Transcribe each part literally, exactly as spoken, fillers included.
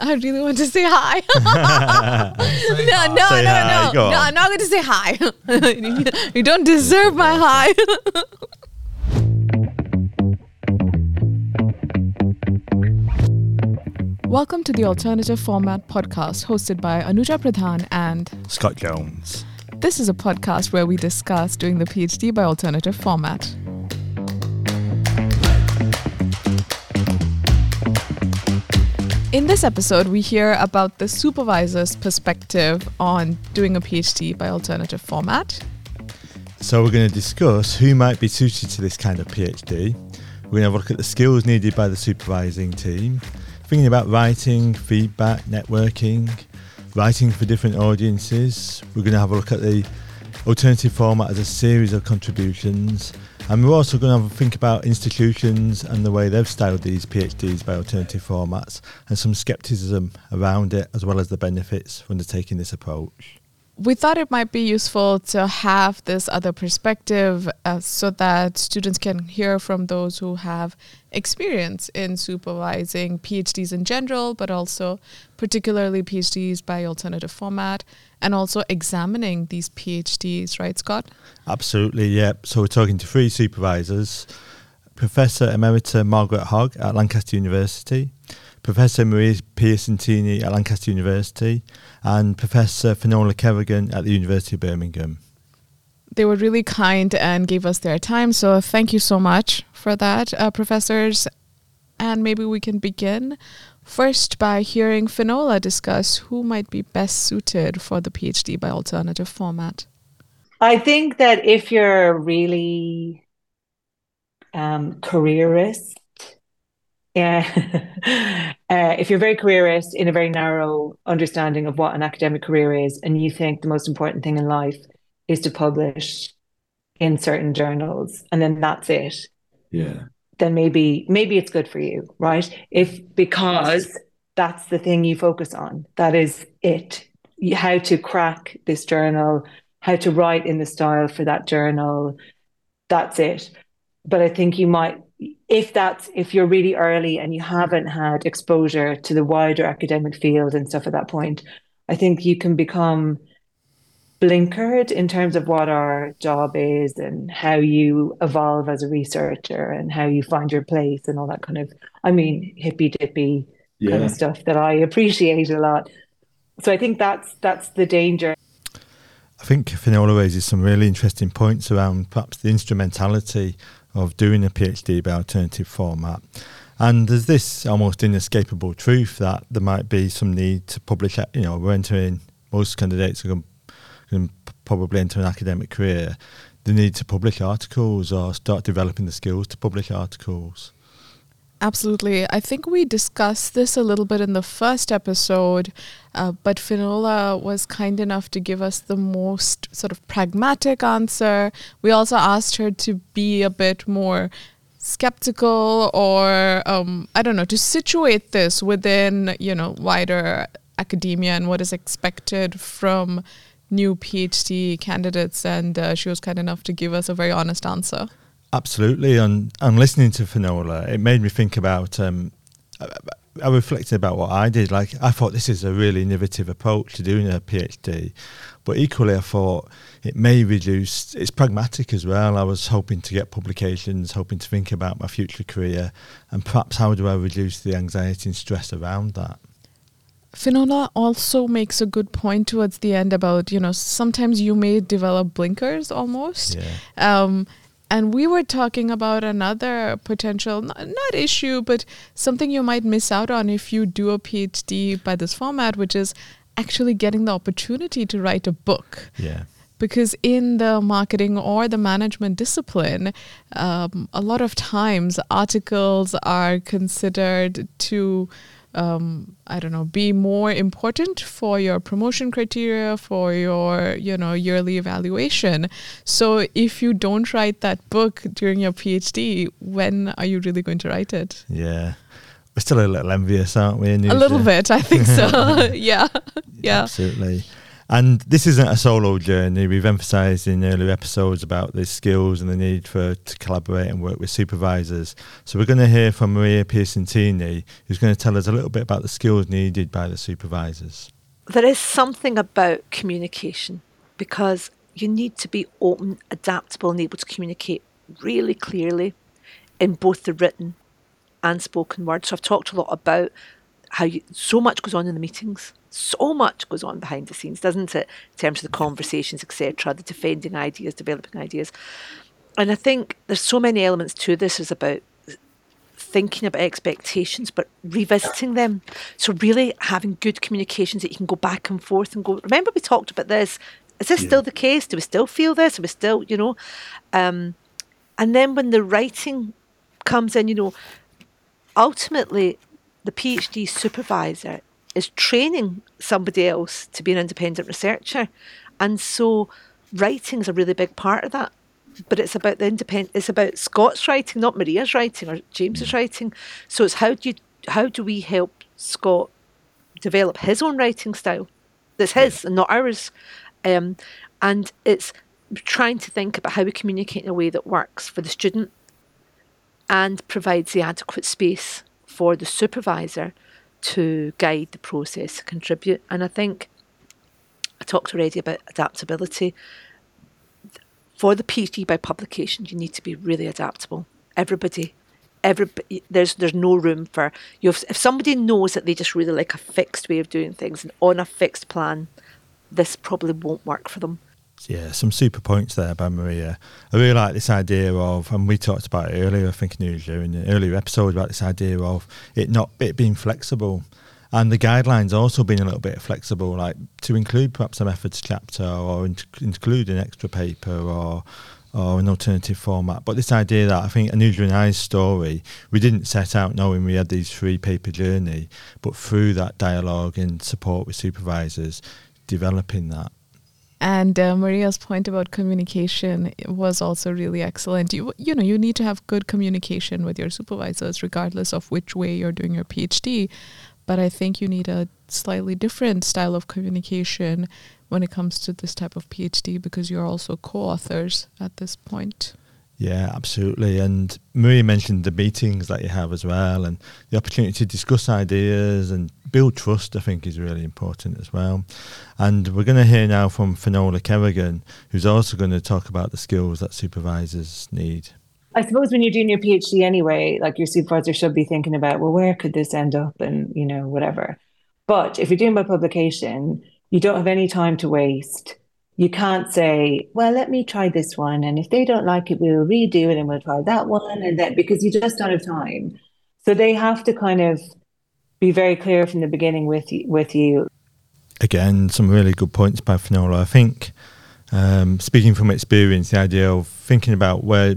I really want to say hi. say no, hi. no, say no, hi. no, no. No, I'm not going to say hi. You don't deserve my hi. Welcome to the Alternative Format podcast, hosted by Anuja Pradhan and Scott Jones. This is a podcast where we discuss doing the PhD by alternative format. In this episode, we hear about the supervisor's perspective on doing a PhD by alternative format. So we're going to discuss who might be suited to this kind of PhD. We're going to have a look at the skills needed by the supervising team, thinking about writing, feedback, networking, writing for different audiences. We're going to have a look at the alternative format as a series of contributions. And we're also going to have a think about institutions and the way they've styled these PhDs by alternative formats, and some scepticism around it, as well as the benefits from undertaking this approach. We thought it might be useful to have this other perspective uh, so that students can hear from those who have experience in supervising PhDs in general, but also particularly PhDs by alternative format, and also examining these PhDs, right, Scott? Absolutely, yeah. So we're talking to three supervisors: Professor Emerita Margaret Hogg at Lancaster University, Professor Maria Piacentini at Lancaster University, and Professor Finola Kerrigan at the University of Birmingham. They were really kind and gave us their time, so thank you so much for that, uh, professors. And maybe we can begin first by hearing Finola discuss who might be best suited for the PhD by alternative format. I think that if you're really um, careerist, Yeah, uh, if you're very careerist in a very narrow understanding of what an academic career is, and you think the most important thing in life is to publish in certain journals, and then that's it. Yeah. Then maybe maybe it's good for you, right? If because that's the thing you focus on, that is it. How to crack this journal, how to write in the style for that journal, that's it. But I think you might. If that's if you're really early and you haven't had exposure to the wider academic field and stuff at that point, I think you can become blinkered in terms of what our job is and how you evolve as a researcher and how you find your place and all that kind of, I mean, hippy dippy yeah. kind of stuff that I appreciate a lot. So I think that's that's the danger. I think Finola raises some really interesting points around perhaps the instrumentality of doing a PhD by alternative format. And there's this almost inescapable truth that there might be some need to publish, you know, we're entering, most candidates are going to probably enter an academic career, the need to publish articles or start developing the skills to publish articles. Absolutely. I think we discussed this a little bit in the first episode, uh, but Finola was kind enough to give us the most sort of pragmatic answer. We also asked her to be a bit more skeptical or, um, I don't know, to situate this within, you know, wider academia and what is expected from new PhD candidates. And uh, she was kind enough to give us a very honest answer. Absolutely, and and listening to Finola, it made me think about, um, I, I reflected about what I did. Like, I thought this is a really innovative approach to doing a PhD, but equally I thought it may reduce, it's pragmatic as well. I was hoping to get publications, hoping to think about my future career, and perhaps how do I reduce the anxiety and stress around that? Finola also makes a good point towards the end about, you know, sometimes you may develop blinkers almost. Yeah. Um, And we were talking about another potential, not, not issue, but something you might miss out on if you do a PhD by this format, which is actually getting the opportunity to write a book. Yeah. Because in the marketing or the management discipline, um, a lot of times articles are considered to, um, I don't know, be more important for your promotion criteria, for your, you know, yearly evaluation. So if you don't write that book during your PhD, when are you really going to write it? Yeah. We're still a little envious, aren't we? A little bit, I think so. yeah. Yeah. Absolutely. And this isn't a solo journey. We've emphasised in earlier episodes about the skills and the need for to collaborate and work with supervisors. So we're going to hear from Maria Piacentini, who's going to tell us a little bit about the skills needed by the supervisors. There is something about communication, because you need to be open, adaptable and able to communicate really clearly in both the written and spoken word. So I've talked a lot about how you, so much goes on in the meetings. So much goes on behind the scenes, doesn't it? In terms of the conversations, et cetera, the defending ideas, developing ideas. And I think there's so many elements to this is about thinking about expectations, but revisiting them. So really having good communications that you can go back and forth and go, remember we talked about this. Is this yeah. still the case? Do we still feel this? Are we still, you know? Um, and then when the writing comes in, you know, ultimately the PhD supervisor is training somebody else to be an independent researcher. And so writing is a really big part of that. But it's about the independent, it's about Scott's writing, not Maria's writing or James's writing. So it's how do you, how do we help Scott develop his own writing style that's his and not ours? Um, and it's trying to think about how we communicate in a way that works for the student and provides the adequate space for the supervisor to guide the process, contribute. And I think I talked already about adaptability. For the PhD by publication, you need to be really adaptable. Everybody, everybody there's there's no room for, you know, if, if somebody knows that they just really like a fixed way of doing things and on a fixed plan, this probably won't work for them. Yeah, some super points there by Maria. I really like this idea of, and we talked about it earlier, I think, Anuja, in the earlier episode about this idea of it not it being flexible, and the guidelines also being a little bit flexible, like to include perhaps a methods chapter or in, include an extra paper or or an alternative format. But this idea that I think Anuja and I's story, we didn't set out knowing we had these three paper journey, but through that dialogue and support with supervisors, developing that. And uh, Maria's point about communication was also really excellent. You you know, you need to have good communication with your supervisors, regardless of which way you're doing your PhD. But I think you need a slightly different style of communication when it comes to this type of PhD, because you're also co-authors at this point. Yeah, absolutely. And Maria mentioned the meetings that you have as well, and the opportunity to discuss ideas and build trust, I think, is really important as well. And we're going to hear now from Finola Kerrigan, who's also going to talk about the skills that supervisors need. I suppose when you're doing your PhD anyway, like, your supervisor should be thinking about, well, where could this end up and, you know, whatever. But if you're doing by publication, you don't have any time to waste. You can't say, well, let me try this one, and if they don't like it, we'll redo it and we'll try that one, and that, because you just don't have time. So they have to kind of be very clear from the beginning with you. With you. Again, some really good points by Finola. I think, um, speaking from experience, the idea of thinking about where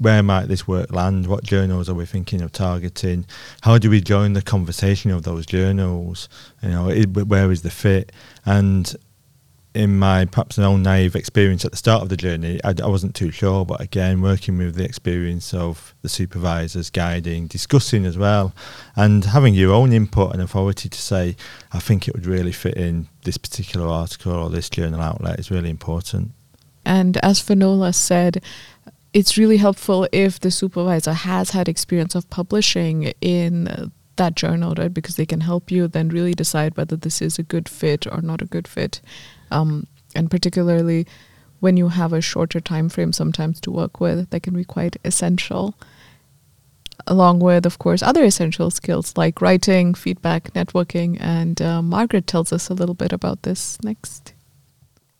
where might this work land, what journals are we thinking of targeting, how do we join the conversation of those journals, you know, it, where is the fit? And in my perhaps an own naive experience at the start of the journey, I, I wasn't too sure. But again, working with the experience of the supervisors, guiding, discussing as well, and having your own input and authority to say, I think it would really fit in this particular article or this journal outlet is really important. And as Finola said, it's really helpful if the supervisor has had experience of publishing in that journal, right? Because they can help you then really decide whether this is a good fit or not a good fit. Um, and particularly when you have a shorter time frame sometimes to work with, that can be quite essential, along with, of course, other essential skills like writing, feedback, networking. And uh, Margaret tells us a little bit about this next.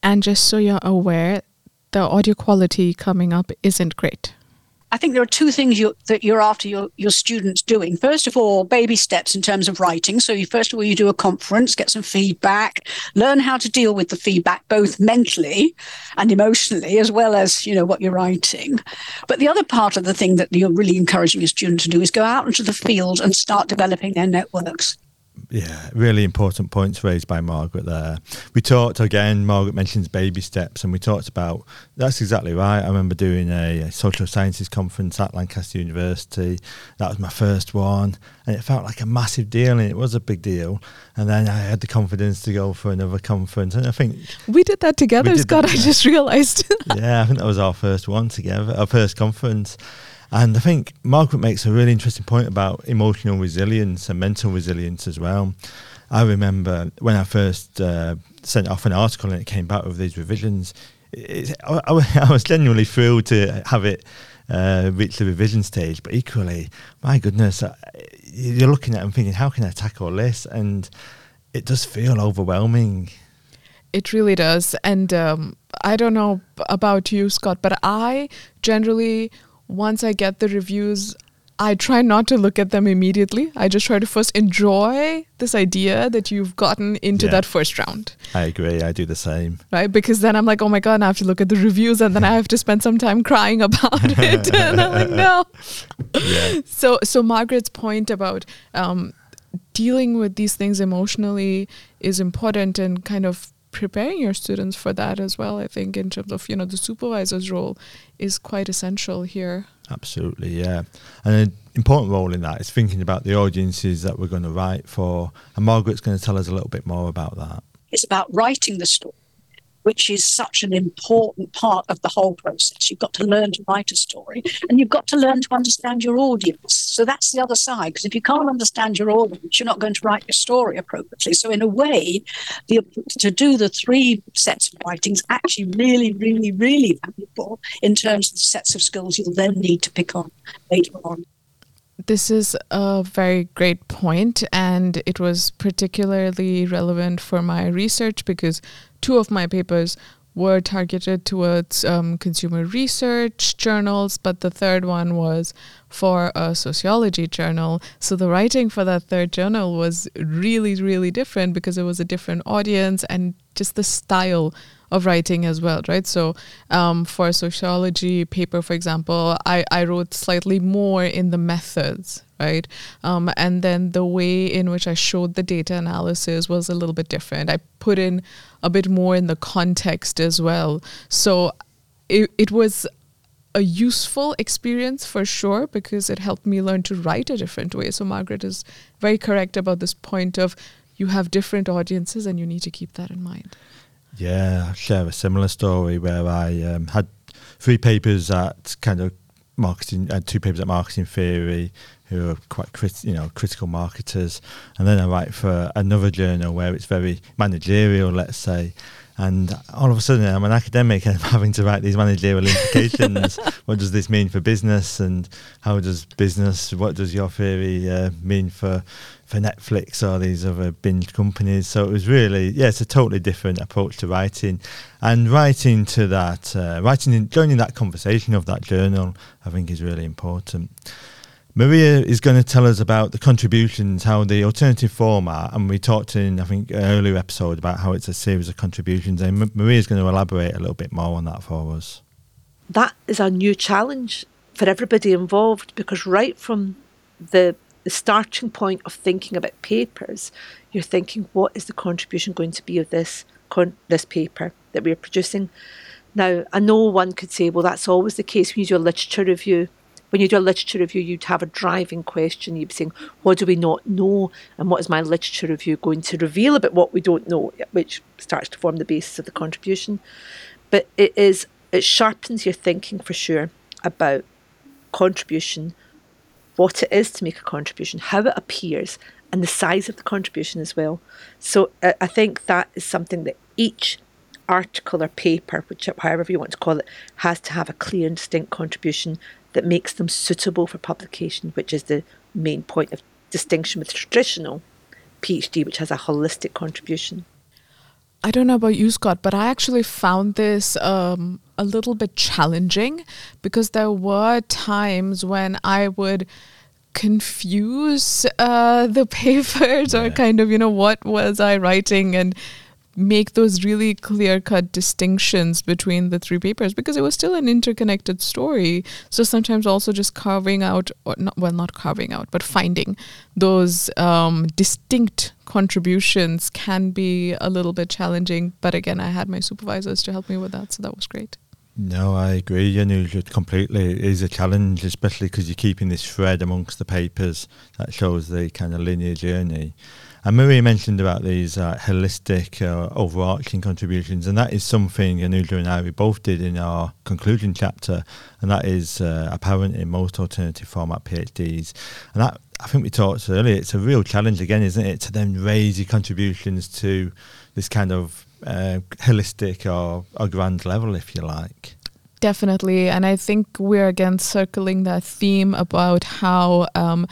And just so you're aware, the audio quality coming up isn't great. I think there are two things you, that you're after your, your students doing. First of all, baby steps in terms of writing. So you, first of all, you do a conference, get some feedback, learn how to deal with the feedback, both mentally and emotionally, as well as, you know, what you're writing. But the other part of the thing that you're really encouraging your student to do is go out into the field and start developing their networks. yeah, really important points raised by Margaret there. We talked, again, Margaret mentions baby steps, and we talked about, that's exactly right. I remember doing a, a social sciences conference at Lancaster University. That was my first one, and it felt like a massive deal, and it was a big deal. And then I had the confidence to go for another conference, and I think... We did that together, did Scott, that. I just realised. Yeah, I think that was our first one together, our first conference. And I think Margaret makes a really interesting point about emotional resilience and mental resilience as well. I remember when I first uh, sent off an article and it came back with these revisions, it, I, I was genuinely thrilled to have it uh, reach the revision stage. But equally, my goodness, you're looking at it and thinking, how can I tackle this? And it does feel overwhelming. It really does. And um, I don't know about you, Scott, but I generally... Once I get the reviews, I try not to look at them immediately. I just try to first enjoy this idea that you've gotten into yeah. that first round. I agree. I do the same. Right? Because then I'm like, oh my God, I have to look at the reviews and then I have to spend some time crying about it. And I'm like, no. Yeah. So, so Margaret's point about um, dealing with these things emotionally is important, and kind of preparing your students for that as well, I think, in terms of, you know, the supervisor's role is quite essential here. Absolutely, yeah. And an important role in that is thinking about the audiences that we're going to write for. And Margaret's going to tell us a little bit more about that. It's about writing the story, which is such an important part of the whole process. You've got to learn to write a story, and you've got to learn to understand your audience. So that's the other side, because if you can't understand your audience, you're not going to write your story appropriately. So in a way, the, to do the three sets of writing is actually really, really, really valuable in terms of the sets of skills you'll then need to pick on later on. This is a very great point, and it was particularly relevant for my research because two of my papers were targeted towards um, consumer research journals, but the third one was for a sociology journal. So the writing for that third journal was really, really different because it was a different audience and just the style of writing as well, right? So um, for a sociology paper, for example, I, I wrote slightly more in the methods, right? Um, and then the way in which I showed the data analysis was a little bit different. I put in a bit more in the context as well. So it, it was a useful experience for sure, because it helped me learn to write a different way. So Margaret is very correct about this point of you have different audiences and you need to keep that in mind. Yeah, I share a similar story where I um, had three papers at kind of marketing, uh, two papers at marketing theory, who are quite crit- you know critical marketers, and then I write for another journal where it's very managerial, let's say, and all of a sudden I'm an academic and I'm having to write these managerial implications. What does this mean for business, and how does business, what does your theory uh, mean for for Netflix or these other binge companies? So it was really, yeah, it's a totally different approach to writing, and writing to that, uh, writing in, joining that conversation of that journal, I think is really important. Maria is going to tell us about the contributions, how the alternative format, and we talked in, I think, an earlier episode about how it's a series of contributions, and Maria is going to elaborate a little bit more on that for us. That is a new challenge for everybody involved, because right from the, the starting point of thinking about papers, you're thinking, what is the contribution going to be of this con- this paper that we're producing? Now, I know one could say, well, that's always the case when you do a literature review. When you do a literature review, you'd have a driving question. You'd be saying, what do we not know? And what is my literature review going to reveal about what we don't know? Which starts to form the basis of the contribution. But it is it sharpens your thinking for sure about contribution, what it is to make a contribution, how it appears, and the size of the contribution as well. So uh, I think that is something that each article or paper, which, however you want to call it, has to have a clear and distinct contribution that makes them suitable for publication, which is the main point of distinction with traditional PhD, which has a holistic contribution. I don't know about you, Scott, but I actually found this um, a little bit challenging, because there were times when I would confuse uh, the papers, yeah. or kind of, you know, what was I writing and make those really clear-cut distinctions between the three papers, because it was still an interconnected story. So sometimes also just carving out, or not, well, not carving out, but finding those um, distinct contributions can be a little bit challenging. But again, I had my supervisors to help me with that, so that was great. No, I agree, you know, completely. It is a challenge, especially because you're keeping this thread amongst the papers that shows the kind of linear journey. And Maria mentioned about these uh, holistic, uh, overarching contributions, and that is something Anuja and I, we both did in our conclusion chapter, and that is uh, apparent in most alternative format P H Ds. And that, I think we talked earlier, it's a real challenge again, isn't it, to then raise your contributions to this kind of Uh, holistic or, or grand level, if you like. Definitely. And I think we're again circling that theme about how um,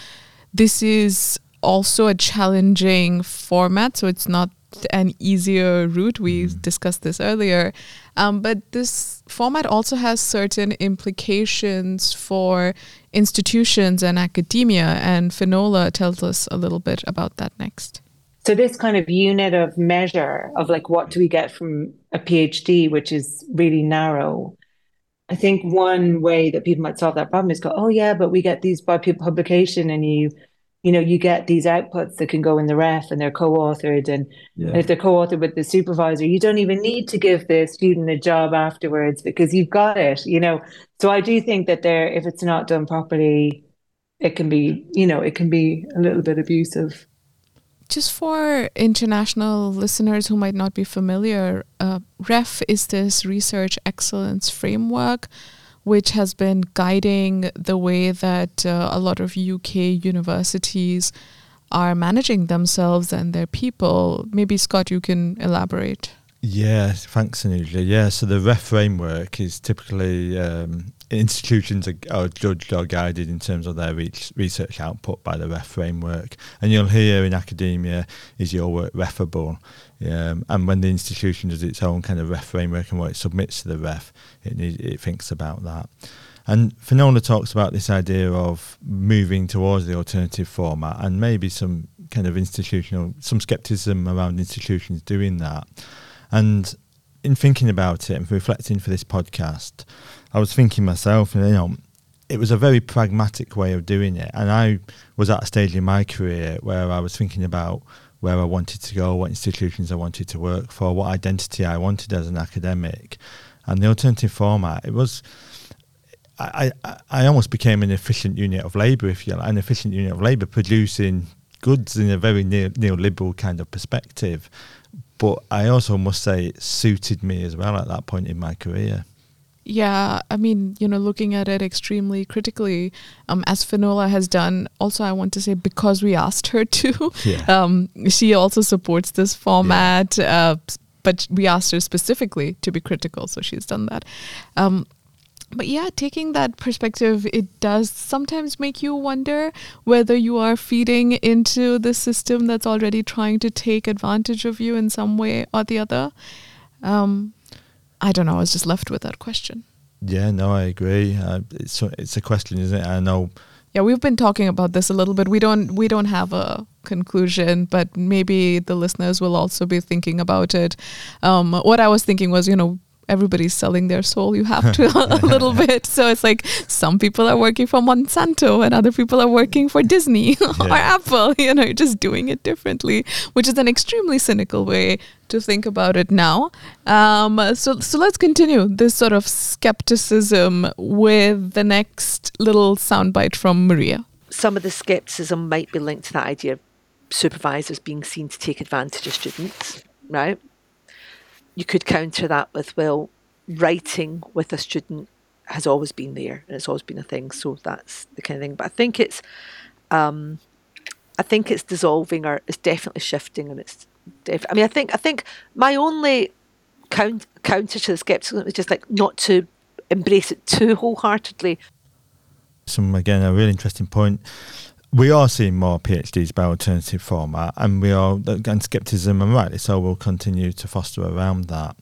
this is also a challenging format, so it's not an easier route. We mm. discussed this earlier. Um, but this format also has certain implications for institutions and academia, and Finola tells us a little bit about that next. So this kind of unit of measure of like, what do we get from a P H D, which is really narrow. I think one way that people might solve that problem is go, oh yeah, but we get these by publication, and you, you know, you get these outputs that can go in the R E F, and they're co-authored. And, yeah. and if they're co-authored with the supervisor, you don't even need to give the student a job afterwards because you've got it, you know? So I do think that there, if it's not done properly, it can be, you know, it can be a little bit abusive. Just for international listeners who might not be familiar, uh, R E F is this research excellence framework which has been guiding the way that uh, a lot of U K universities are managing themselves and their people. Maybe, Scott, you can elaborate. Yeah, thanks, Anuja. Yeah, so the R E F framework is typically... Um, institutions are, are judged or guided in terms of their reach, research output by the R E F framework, and you'll hear in academia, is your work refable? Um, and when the institution does its own kind of R E F framework and what it submits to the R E F, it need, it thinks about that. And Finola talks about this idea of moving towards the alternative format, and maybe some kind of institutional, some scepticism around institutions doing that. And in thinking about it and reflecting for this podcast, I was thinking myself, you know, it was a very pragmatic way of doing it. And I was at a stage in my career where I was thinking about where I wanted to go, what institutions I wanted to work for, what identity I wanted as an academic. And the alternative format, it was, I, I, I almost became an efficient unit of labour, if you like, an efficient unit of labour producing goods in a very neo, neoliberal kind of perspective. But I also must say it suited me as well at that point in my career. Yeah, I mean, you know, looking at it extremely critically, um, as Finola has done, also I want to say because we asked her to, yeah. um, she also supports this format, yeah. uh, but we asked her specifically to be critical, so she's done that. Um, But yeah, taking that perspective, it does sometimes make you wonder whether you are feeding into the system that's already trying to take advantage of you in some way or the other. Um, I don't know. I was just left with that question. Yeah, no, I agree. Uh, it's it's a question, isn't it? I know. Yeah, we've been talking about this a little bit. We don't we don't have a conclusion, but maybe the listeners will also be thinking about it. Um, what I was thinking was, you know, everybody's selling their soul, you have to a little bit. So it's like some people are working for Monsanto and other people are working for Disney yeah. or Apple, you know, just doing it differently, which is an extremely cynical way to think about it now. Um, so, so let's continue this sort of skepticism with the next little soundbite from Maria. Some of the skepticism might be linked to that idea of supervisors being seen to take advantage of students, right? You could counter that with, well, writing with a student has always been there and it's always been a thing. So that's the kind of thing. But I think it's, um, I think it's dissolving, or it's definitely shifting, and it's. Def- I mean, I think I think my only count- counter to the skepticism is just like not to embrace it too wholeheartedly. Some again, a really interesting point. We are seeing more P H Ds by alternative format, and we are, and scepticism, and rightly so, will continue to foster around that.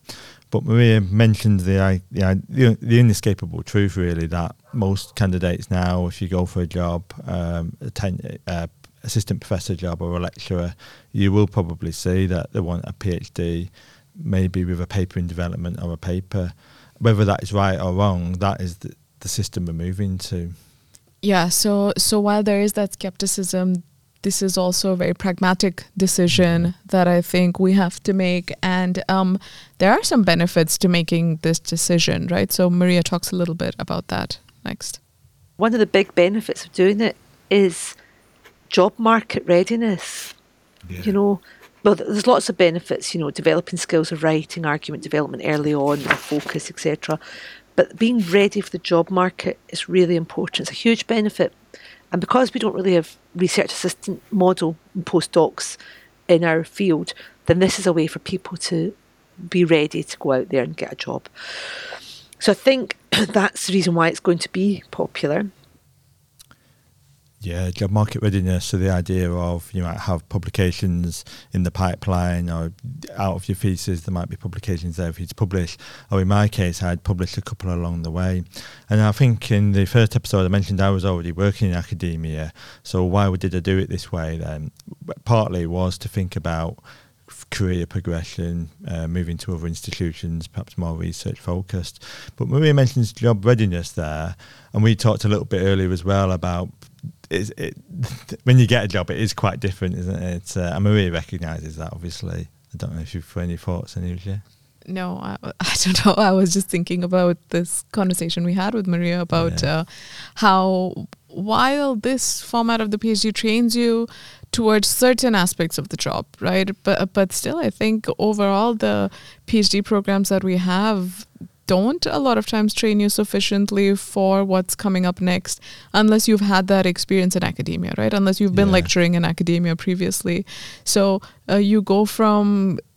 But Maria mentioned the the, the, the inescapable truth, really, that most candidates now, if you go for a job, um, attend, uh, assistant professor job or a lecturer, you will probably see that they want a PhD, maybe with a paper in development or a paper. Whether that is right or wrong, that is the, the system we're moving to. Yeah, so so while there is that skepticism, this is also a very pragmatic decision that I think we have to make. And um, there are some benefits to making this decision, right? So Maria talks a little bit about that next. One of the big benefits of doing it is job market readiness. Yeah. You know, well, there's lots of benefits, you know, developing skills of writing, argument development early on, focus, et cetera. But being ready for the job market is really important. It's a huge benefit. And because we don't really have research assistant model and postdocs in our field, then this is a way for people to be ready to go out there and get a job. So I think that's the reason why it's going to be popular. Yeah, job market readiness. So the idea of you might have publications in the pipeline or out of your thesis, there might be publications there for you to publish. Or in my case, I'd published a couple along the way. And I think in the first episode I mentioned I was already working in academia. So why did I do it this way then? Partly was to think about career progression, uh, moving to other institutions, perhaps more research focused. But Maria mentions job readiness there. And we talked a little bit earlier as well about It, it, when you get a job, it is quite different, isn't it? Uh, and Maria recognises that, obviously. I don't know if you've any thoughts, Anuja. No, I, I don't know. I was just thinking about this conversation we had with Maria about yeah. uh, how, while this format of the PhD trains you towards certain aspects of the job, right? But but still, I think overall the PhD programs that we have don't a lot of times train you sufficiently for what's coming up next, unless you've had that experience in academia, right? Unless you've been yeah. lecturing in academia previously. So uh, you go from,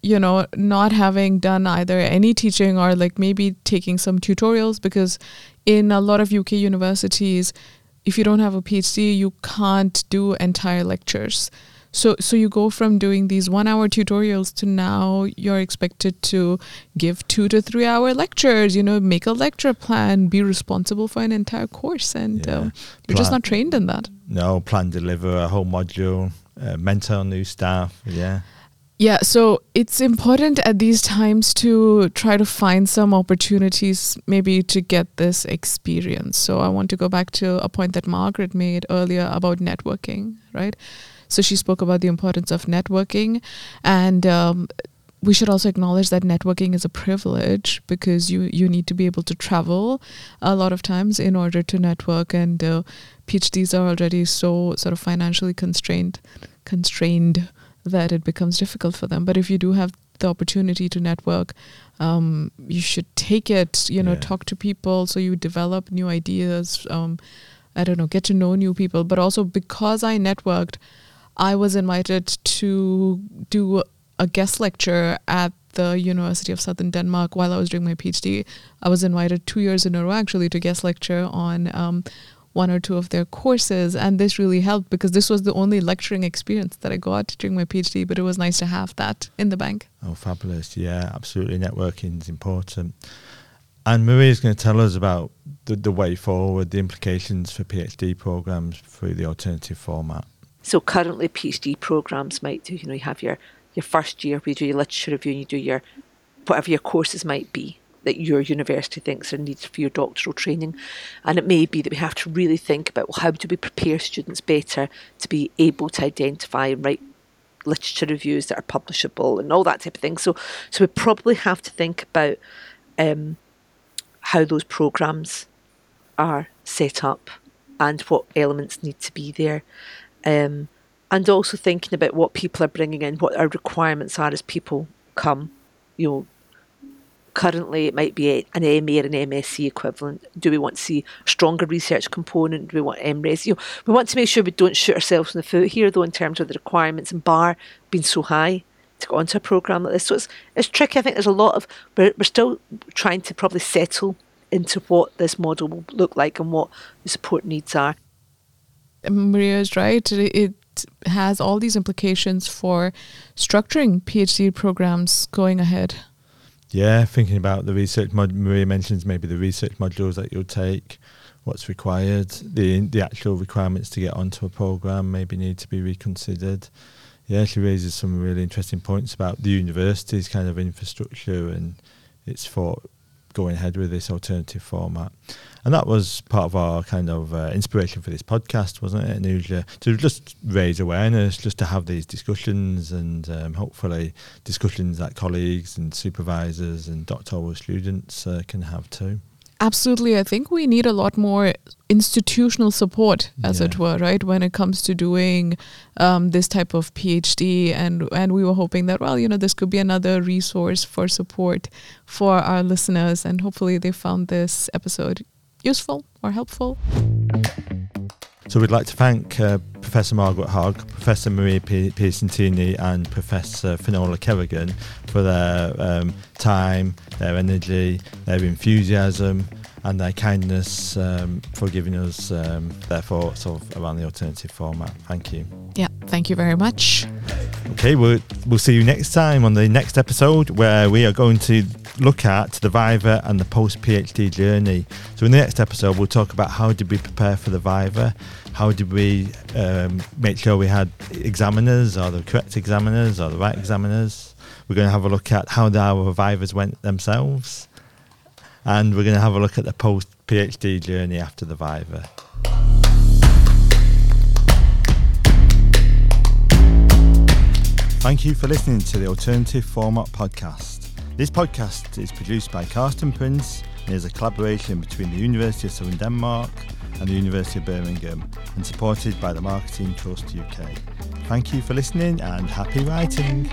you know, not having done either any teaching or like maybe taking some tutorials, because in a lot of U K universities, if you don't have a PhD, you can't do entire lectures. So so you go from doing these one-hour tutorials to now you're expected to give two to three-hour lectures, you know, make a lecture plan, be responsible for an entire course. And yeah. um, you're plan, just not trained in that. No, plan, deliver a whole module, uh, mentor new staff, yeah. Yeah, so it's important at these times to try to find some opportunities maybe to get this experience. So I want to go back to a point that Margaret made earlier about networking, right? So she spoke about the importance of networking, and um, we should also acknowledge that networking is a privilege, because you, you need to be able to travel a lot of times in order to network, and uh, PhDs are already so sort of financially constrained constrained that it becomes difficult for them. But if you do have the opportunity to network, um, you should take it, you know, yeah. talk to people so you develop new ideas, um, I don't know, get to know new people. But also because I networked, I was invited to do a guest lecture at the University of Southern Denmark while I was doing my PhD. I was invited two years in a row actually to guest lecture on um, one or two of their courses. And this really helped, because this was the only lecturing experience that I got during my PhD, but it was nice to have that in the bank. Oh, fabulous. Yeah, absolutely. Networking is important. And Maria's going to tell us about the, the way forward, the implications for PhD programs through the alternative format. So currently PhD programmes might do, you know, you have your, your first year where you do your literature review and you do your, whatever your courses might be that your university thinks are needed for your doctoral training. And it may be that we have to really think about, well, how do we prepare students better to be able to identify and write literature reviews that are publishable and all that type of thing. So, so we probably have to think about um, how those programmes are set up and what elements need to be there. Um, and also thinking about what people are bringing in, what our requirements are as people come. You know, currently it might be an M A or an M S c equivalent. Do we want to see a stronger research component? Do we want M Res? You know, we want to make sure we don't shoot ourselves in the foot here, though, in terms of the requirements and bar being so high to go onto a programme like this. So it's it's tricky. I think there's a lot of we're we're still trying to probably settle into what this model will look like and what the support needs are. Maria is right. It has all these implications for structuring PhD programs going ahead. Yeah, thinking about the research mod- Maria mentions maybe the research modules that you'll take, what's required, the the actual requirements to get onto a programme maybe need to be reconsidered. Yeah, she raises some really interesting points about the university's kind of infrastructure and its thought going ahead with this alternative format. And that was part of our kind of uh, inspiration for this podcast, wasn't it, Anuja? To just raise awareness, just to have these discussions and um, hopefully discussions that colleagues and supervisors and doctoral students uh, can have too. Absolutely. I think we need a lot more institutional support, as yeah. it were, right, when it comes to doing um, this type of PhD. And, and we were hoping that, well, you know, this could be another resource for support for our listeners. And hopefully they found this episode useful or helpful. So we'd like to thank uh, Professor Margaret Hogg, Professor Maria Piacentini and Professor Finola Kerrigan for their um, time, their energy, their enthusiasm and their kindness um, for giving us um, their thoughts of, around the alternative format. Thank you. Yeah, thank you very much. Okay, we'll, we'll see you next time on the next episode where we are going to look at the Viva and the post-PhD journey. So in the next episode, we'll talk about how did we prepare for the Viva, how did we um, make sure we had examiners, or the correct examiners, or the right examiners. We're going to have a look at how our Vivas went themselves, and we're going to have a look at the post-PhD journey after the Viva. Thank you for listening to the Alternative Format Podcast. This podcast is produced by Carsten Prince and is a collaboration between the University of Southern Denmark and the University of Birmingham and supported by the Marketing Trust U K. Thank you for listening and happy writing.